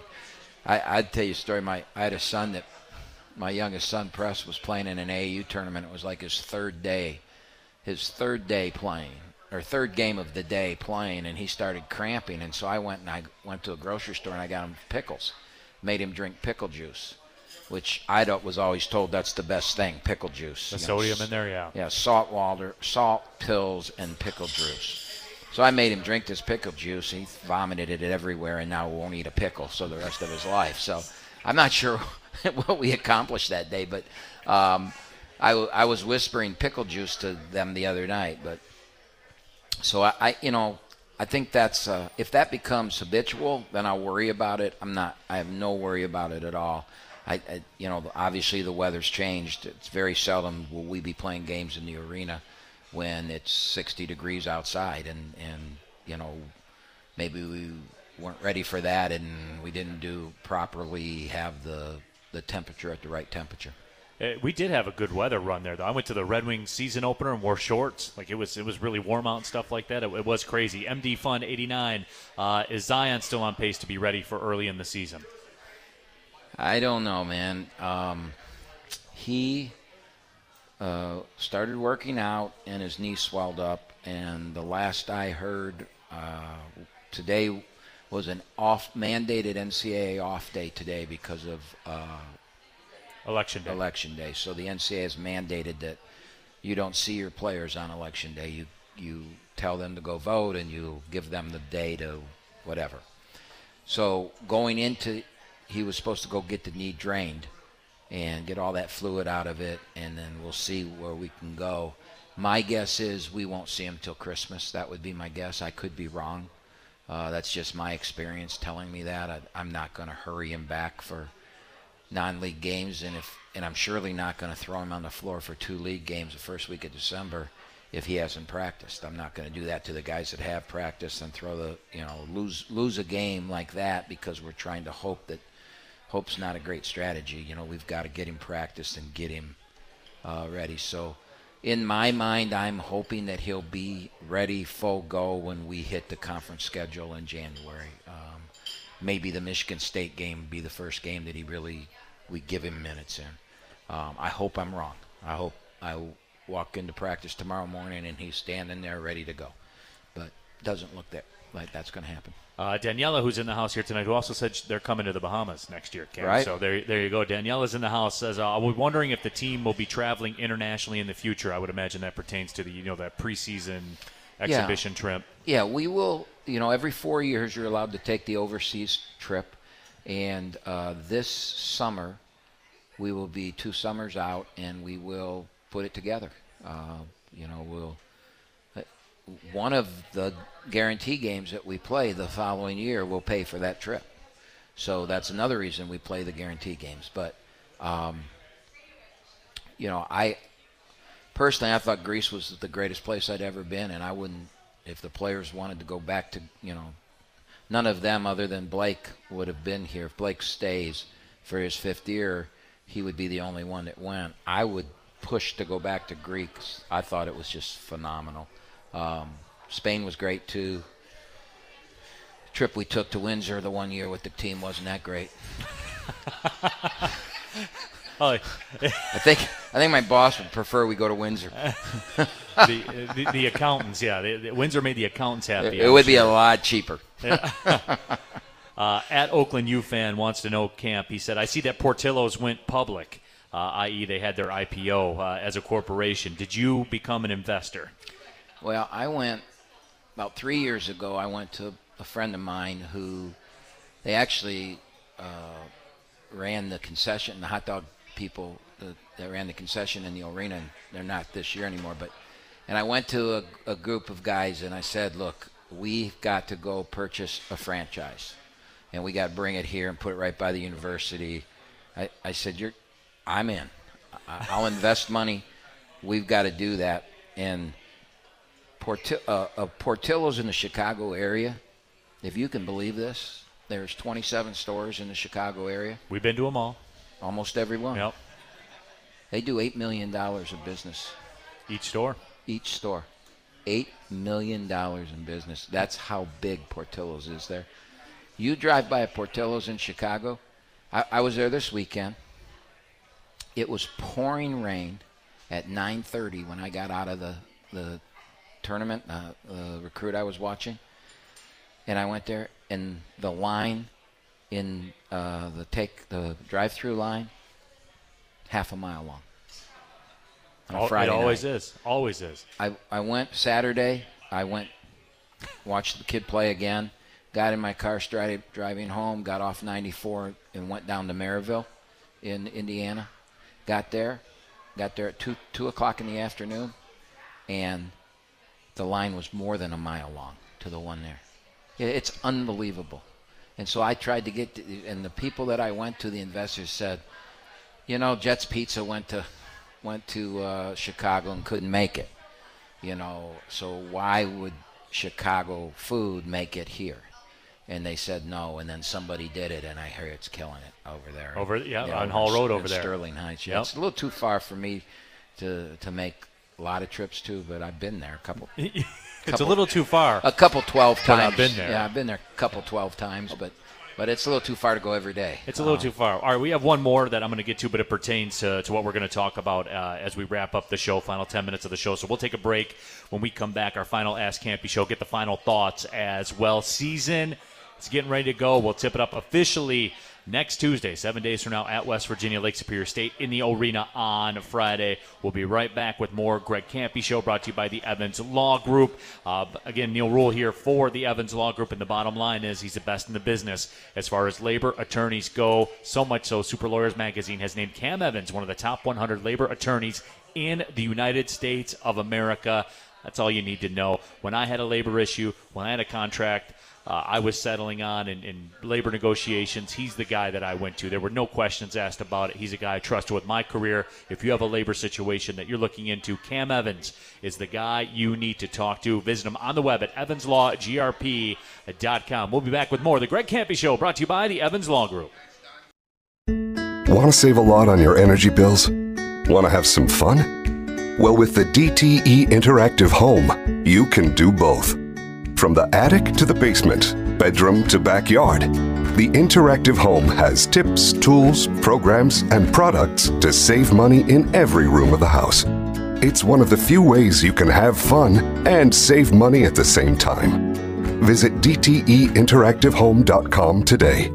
I'd tell you a story. I had a son that my youngest son, Press, was playing in an AAU tournament. It was like third game of the day playing, and he started cramping, and so I went to a grocery store and I got him pickles, made him drink pickle juice, which I was always told that's the best thing, pickle juice. The sodium in there, yeah. Yeah, salt pills and pickle juice. So I made him drink this pickle juice. He vomited it everywhere and now won't eat a pickle so the rest of his life. So I'm not sure what we accomplished that day, but I was whispering pickle juice to them the other night, but. So I think that's if that becomes habitual, then I'll worry about it. I have no worry about it at all. Obviously the weather's changed. It's very seldom will we be playing games in the arena when it's 60 degrees outside, and maybe we weren't ready for that, and we didn't properly have the temperature at the right temperature. We did have a good weather run there, though. I went to the Red Wings season opener and wore shorts. Like, it was really warm out and stuff like that. It was crazy. MD Fun 89, is Zion still on pace to be ready for early in the season? I don't know, man. He started working out, and his knee swelled up. And the last I heard, today was an mandated NCAA off day today because of Election Day. Election Day. So the NCAA has mandated that you don't see your players on Election Day. You tell them to go vote, and you give them the day to whatever. So going into, he was supposed to go get the knee drained and get all that fluid out of it, and then we'll see where we can go. My guess is we won't see him till Christmas. That would be my guess. I could be wrong. That's just my experience telling me that. I'm not going to hurry him back for non-league games, and I'm surely not going to throw him on the floor for two league games the first week of December if he hasn't practiced. I'm not going to do that to the guys that have practiced and throw the, you know, lose a game like that because we're trying to hope. That hope's not a great strategy. You know, we've got to get him practiced and get him ready. So in my mind, I'm hoping that he'll be ready full go when we hit the conference schedule in January. Maybe the Michigan State game would be the first game that we give him minutes in. I hope I'm wrong. I hope I walk into practice tomorrow morning and he's standing there ready to go. But doesn't look like that's going to happen. Daniela, who's in the house here tonight, who also said they're coming to the Bahamas next year, Cam. Right. So there you go. Daniela's in the house. Says, I was wondering if the team will be traveling internationally in the future. I would imagine that pertains to the, you know, that preseason exhibition trip. Yeah, we will. You know, every 4 years you're allowed to take the overseas trip. And this summer we will be 2 summers out, and we will put it together. You know, we'll – one of the guarantee games that we play the following year will pay for that trip. So that's another reason we play the guarantee games. But, you know, I thought Greece was the greatest place I'd ever been, and I wouldn't, if the players wanted to go back to, you know, none of them other than Blake would have been here. If Blake stays for his 5th year, he would be the only one that went. I would push to go back to Greece. I thought it was just phenomenal. Spain was great too. The trip we took to Windsor the one year with the team wasn't that great. I think my boss would prefer we go to Windsor. the accountants, yeah. Windsor made the accountants happy. It would be a lot cheaper. At Oakland U fan wants to know, Camp. He said, I see that Portillo's went public, i.e. they had their IPO as a corporation. Did you become an investor? Well, I went about 3 years ago. I went to a friend of mine who they actually ran the concession, the hot dog people that ran the concession in the arena. And they're not this year anymore. And I went to a group of guys and I said, look, we've got to go purchase a franchise. And we got to bring it here and put it right by the university. I said, I'm in. I'll invest money. We've got to do that. And Portillo's in the Chicago area, if you can believe this, there's 27 stores in the Chicago area. We've been to them all. Almost every one. Yep. They do $8 million of business. Each store? Each store. $8 million in business. That's how big Portillo's is there. You drive by a Portillo's in Chicago. I was there this weekend. It was pouring rain at 9:30 when I got out of the tournament, the recruit I was watching, and I went there, and the line in the drive-through line, half a mile long on a Friday night. It always is. Always is. I went Saturday. I went, watched the kid play again, got in my car, started driving home, got off 94 and went down to Maryville in Indiana, got there at 2 o'clock in the afternoon, and the line was more than a mile long to the one there. It's unbelievable. And so I tried to get – and the people that I went to, the investors, said, you know, Jets Pizza went to Chicago and couldn't make it. You know, so why would Chicago food make it here? And they said no, and then somebody did it, and I hear it's killing it over there. On Hall Road over there. Sterling Heights. Yeah, yep. It's a little too far for me to make – a lot of trips too, but I've been there a couple. It's a little too far. A couple 12 times. I've been there. Yeah, I've been there a couple 12 times, but it's a little too far to go every day. It's a little too far. All right, we have one more that I'm going to get to, but it pertains to what we're going to talk about as we wrap up the show, final 10 minutes of the show. So we'll take a break. When we come back, our final Ask Campy show, get the final thoughts as well. Season, it's getting ready to go. We'll tip it up officially next Tuesday, 7 days from now, at West Virginia, Lake Superior State, in the arena on Friday. We'll be right back with more Greg Campy Show, brought to you by the Evans Law Group. Again, Neil Rule here for the Evans Law Group, and the bottom line is he's the best in the business as far as labor attorneys go, so much so Super Lawyers Magazine has named Cam Evans one of the top 100 labor attorneys in the United States of America. That's all you need to know. When I had a labor issue, when I had a contract I was settling on in labor negotiations, he's the guy that I went to. There were no questions asked about it. He's a guy I trust with my career. If you have a labor situation that you're looking into, Cam Evans is the guy you need to talk to. Visit him on the web at evanslawgrp.com. We'll be back with more of the Greg Campy Show, brought to you by the Evans Law Group. Want to save a lot on your energy bills? Want to have some fun? Well, with the DTE Interactive Home, you can do both. From the attic to the basement, bedroom to backyard, the Interactive Home has tips, tools, programs, and products to save money in every room of the house. It's one of the few ways you can have fun and save money at the same time. Visit DTEinteractivehome.com today.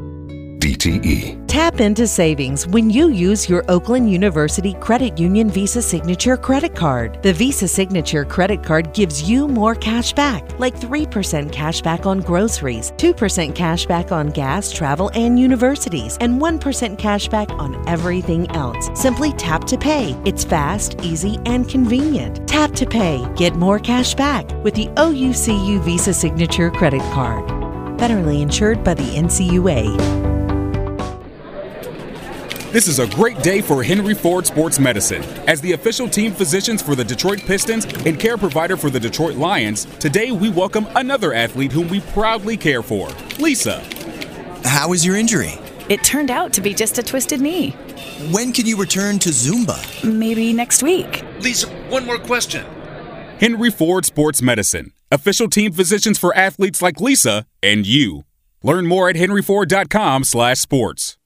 DTE. Tap into savings when you use your Oakland University Credit Union Visa Signature Credit Card. The Visa Signature Credit Card gives you more cash back, like 3% cash back on groceries, 2% cash back on gas, travel, and universities, and 1% cash back on everything else. Simply tap to pay. It's fast, easy, and convenient. Tap to pay. Get more cash back with the OUCU Visa Signature Credit Card. Federally insured by the NCUA. This is a great day for Henry Ford Sports Medicine. As the official team physicians for the Detroit Pistons and care provider for the Detroit Lions, today we welcome another athlete whom we proudly care for, Lisa. How is your injury? It turned out to be just a twisted knee. When can you return to Zumba? Maybe next week. Lisa, one more question. Henry Ford Sports Medicine, official team physicians for athletes like Lisa and you. Learn more at henryford.com/sports.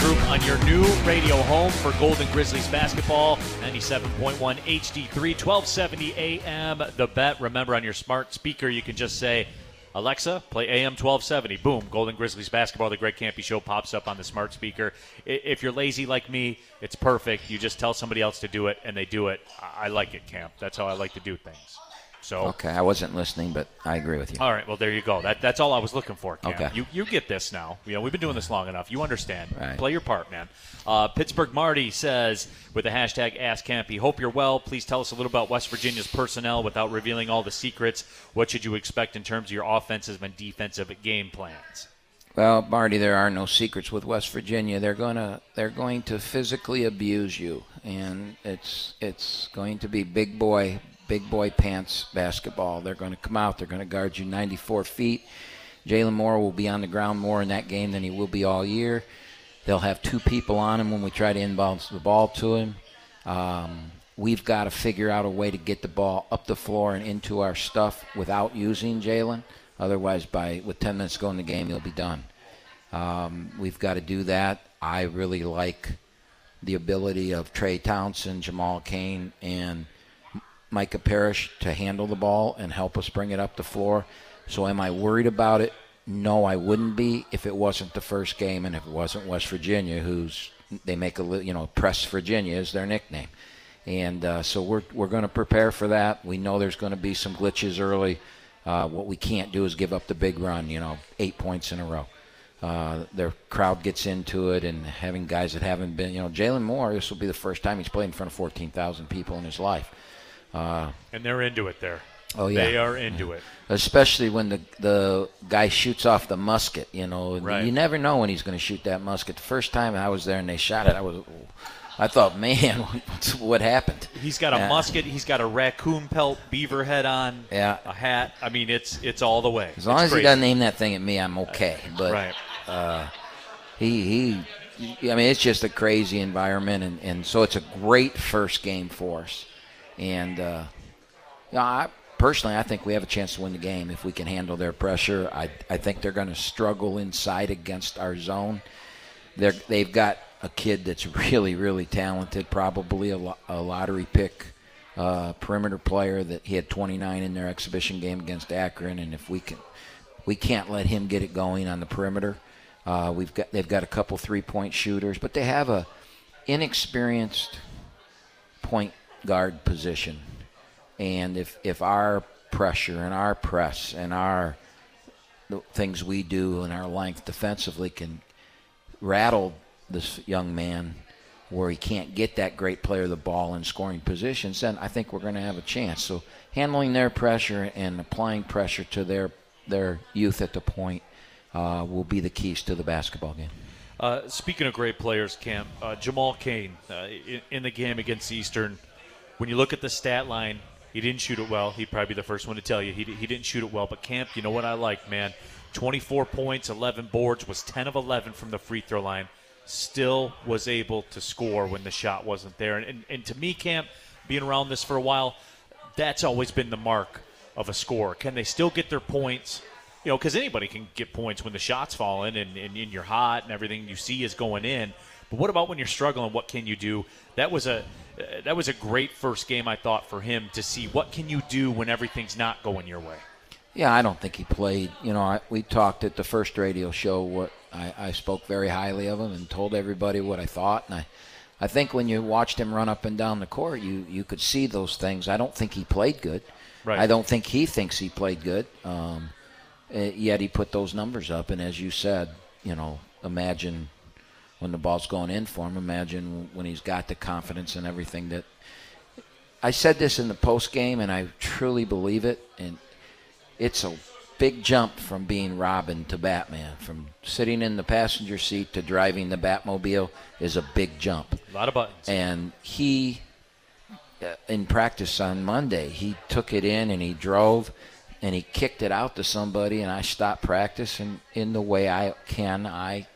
Group on your new radio home for Golden Grizzlies basketball, 97.1 HD3, 1270 AM, The Bet. Remember, on your smart speaker, you can just say, Alexa, play AM 1270. Boom, Golden Grizzlies basketball. The Greg Campy Show pops up on the smart speaker. If you're lazy like me, it's perfect. You just tell somebody else to do it, and they do it. I like it, Camp. That's how I like to do things. So, okay, I wasn't listening, but I agree with you. All right, well, there you go. That's all I was looking for, Cam. Okay. You get this now. You know, we've been doing this long enough. You understand. Right. Play your part, man. Pittsburgh Marty says, with the hashtag AskCampy, hope you're well. Please tell us a little about West Virginia's personnel without revealing all the secrets. What should you expect in terms of your offensive and defensive game plans? Well, Marty, there are no secrets with West Virginia. They're going to physically abuse you, and it's going to be big boy pants basketball. They're going to come out. They're going to guard you 94 feet. Jalen Moore will be on the ground more in that game than he will be all year. They'll have two people on him when we try to inbound the ball to him. We've got to figure out a way to get the ball up the floor and into our stuff without using Jalen. Otherwise, with 10 minutes to go in the game, he'll be done. We've got to do that. I really like the ability of Trey Townsend, Jamal Kane, and Micah Parrish to handle the ball and help us bring it up the floor. So am I worried about it? No, I wouldn't be if it wasn't the first game and if it wasn't West Virginia, who's they make Press Virginia is their nickname. And so we're going to prepare for that. We know there's going to be some glitches early. What we can't do is give up the big run, 8 points in a row. Their crowd gets into it, and having guys that haven't been, Jalen Moore, this will be the first time he's played in front of 14,000 people in his life. And they're into it there. Oh, yeah. They are into it. Especially when the guy shoots off the musket, Right. You never know when he's going to shoot that musket. The first time I was there and they shot it, I thought, man, what happened? He's got a musket. He's got a raccoon pelt, beaver head on, a hat. I mean, it's all the way. As long as he doesn't aim that thing at me, I'm okay. But right. It's just a crazy environment, and so it's a great first game for us. And I think we have a chance to win the game if we can handle their pressure. I think they're going to struggle inside against our zone. They've got a kid that's really, really talented, probably a lottery pick, perimeter player that he had 29 in their exhibition game against Akron. And if we can't let him get it going on the perimeter. They've got a couple 3-point shooters, but they have a inexperienced point guard position. And if our pressure and our press and our things we do and our length defensively can rattle this young man where he can't get that great player the ball in scoring positions, then I think we're going to have a chance. So handling their pressure and applying pressure to their youth at the point will be the keys to the basketball game. Speaking of great players, Cam, Jamal Kane in the game against Eastern, when you look at the stat line, he didn't shoot it well. He'd probably be the first one to tell you he didn't shoot it well. But, Camp, you know what I liked, man? 24 points, 11 boards, was 10 of 11 from the free throw line. Still was able to score when the shot wasn't there. And to me, Camp, being around this for a while, that's always been the mark of a scorer. Can they still get their points? You know, because anybody can get points when the shot's falling and you're hot and everything you see is going in. But what about when you're struggling? What can you do? That was a great first game, I thought, for him to see what can you do when everything's not going your way. Yeah, I don't think he played. You know, we talked at the first radio show. What I spoke very highly of him and told everybody what I thought. And I think when you watched him run up and down the court, you could see those things. I don't think he played good. Right. I don't think he thinks he played good. Yet he put those numbers up. And as you said, you know, imagine when the ball's going in for him, imagine when he's got the confidence and everything. That I said this in the post game, and I truly believe it. And it's a big jump from being Robin to Batman. From sitting in the passenger seat to driving the Batmobile is a big jump. A lot of buttons. And he, in practice on Monday, he took it in and he drove and he kicked it out to somebody, and I stopped practice. And in the way I can, I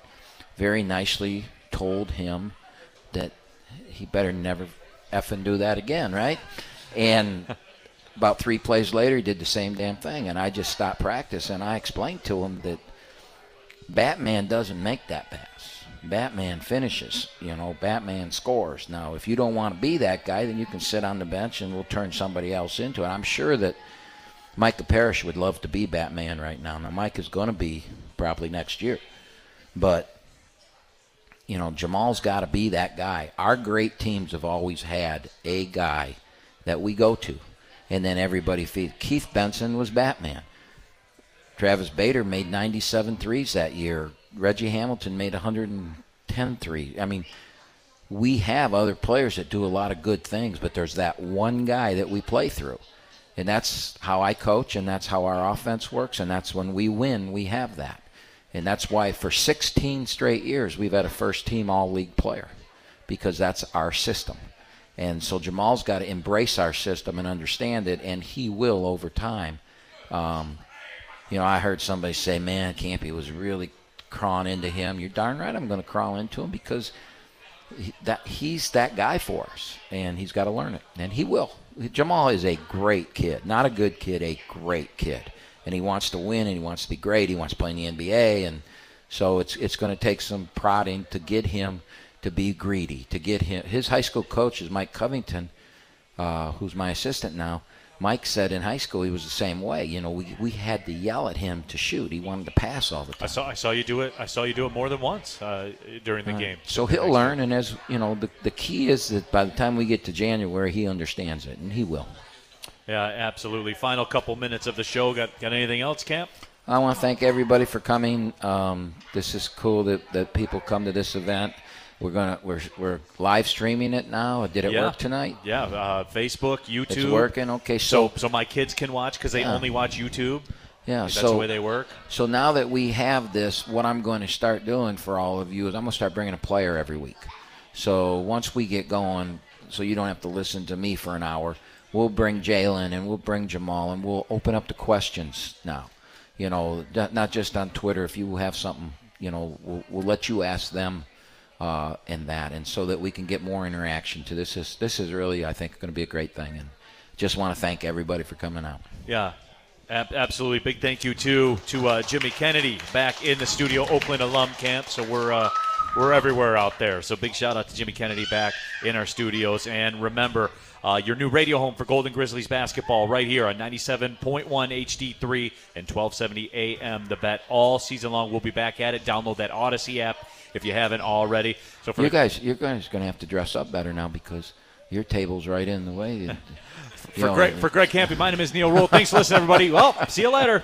very nicely told him that he better never effing do that again, right? And about 3 plays later, he did the same damn thing, and I just stopped practice, and I explained to him that Batman doesn't make that pass. Batman finishes, you know, Batman scores. Now, if you don't want to be that guy, then you can sit on the bench and we'll turn somebody else into it. I'm sure that Micah Parrish would love to be Batman right now. Now, Mike is going to be probably next year, but you know, Jamal's got to be that guy. Our great teams have always had a guy that we go to, and then everybody feeds. Keith Benson was Batman. Travis Bader made 97 threes that year. Reggie Hamilton made 110 threes. I mean, we have other players that do a lot of good things, but there's that one guy that we play through. And that's how I coach, and that's how our offense works, and that's when we win, we have that. And that's why for 16 straight years we've had a first-team all-league player, because that's our system. And so Jamal's got to embrace our system and understand it, and he will over time. You know, I heard somebody say, man, Campy was really crawling into him. You're darn right I'm going to crawl into him, because he's that guy for us, and he's got to learn it, and he will. Jamal is a great kid, not a good kid, a great kid. And he wants to win, and he wants to be great. He wants to play in the NBA, and so it's going to take some prodding to get him to be greedy, to get him. His high school coach is Mike Covington, who's my assistant now. Mike said in high school he was the same way. You know, we had to yell at him to shoot. He wanted to pass all the time. I saw you do it. I saw you do it more than once during the game. So he'll learn, and as you know, the key is that by the time we get to January, he understands it, and he will. Yeah, absolutely. Final couple minutes of the show. Got anything else, Camp? I want to thank everybody for coming. This is cool that people come to this event. We're live streaming it now. Did it work tonight? Yeah, Facebook, YouTube. It's working. Okay, so my kids can watch, because they only watch YouTube. Yeah, that's the way they work. So now that we have this, what I'm going to start doing for all of you is I'm going to start bringing a player every week. So once we get going, so you don't have to listen to me for an hour. We'll bring Jalen and we'll bring Jamal, and we'll open up the questions now. You know, not just on Twitter. If you have something, you know, we'll let you ask them and so that we can get more interaction to this. This is really, I think, going to be a great thing. And just want to thank everybody for coming out. Yeah, absolutely. Big thank you, too, to Jimmy Kennedy back in the studio, Oakland alum, Camp. So we're We're everywhere out there. So big shout out to Jimmy Kennedy back in our studios. And remember, your new radio home for Golden Grizzlies basketball right here on 97.1 HD3 and 1270 AM. The Bet all season long. We'll be back at it. Download that Odyssey app if you haven't already. So for you guys going to have to dress up better now because your table's right in the way. For Greg Campy, my name is Neil Rule. Thanks for listening, everybody. Well, see you later.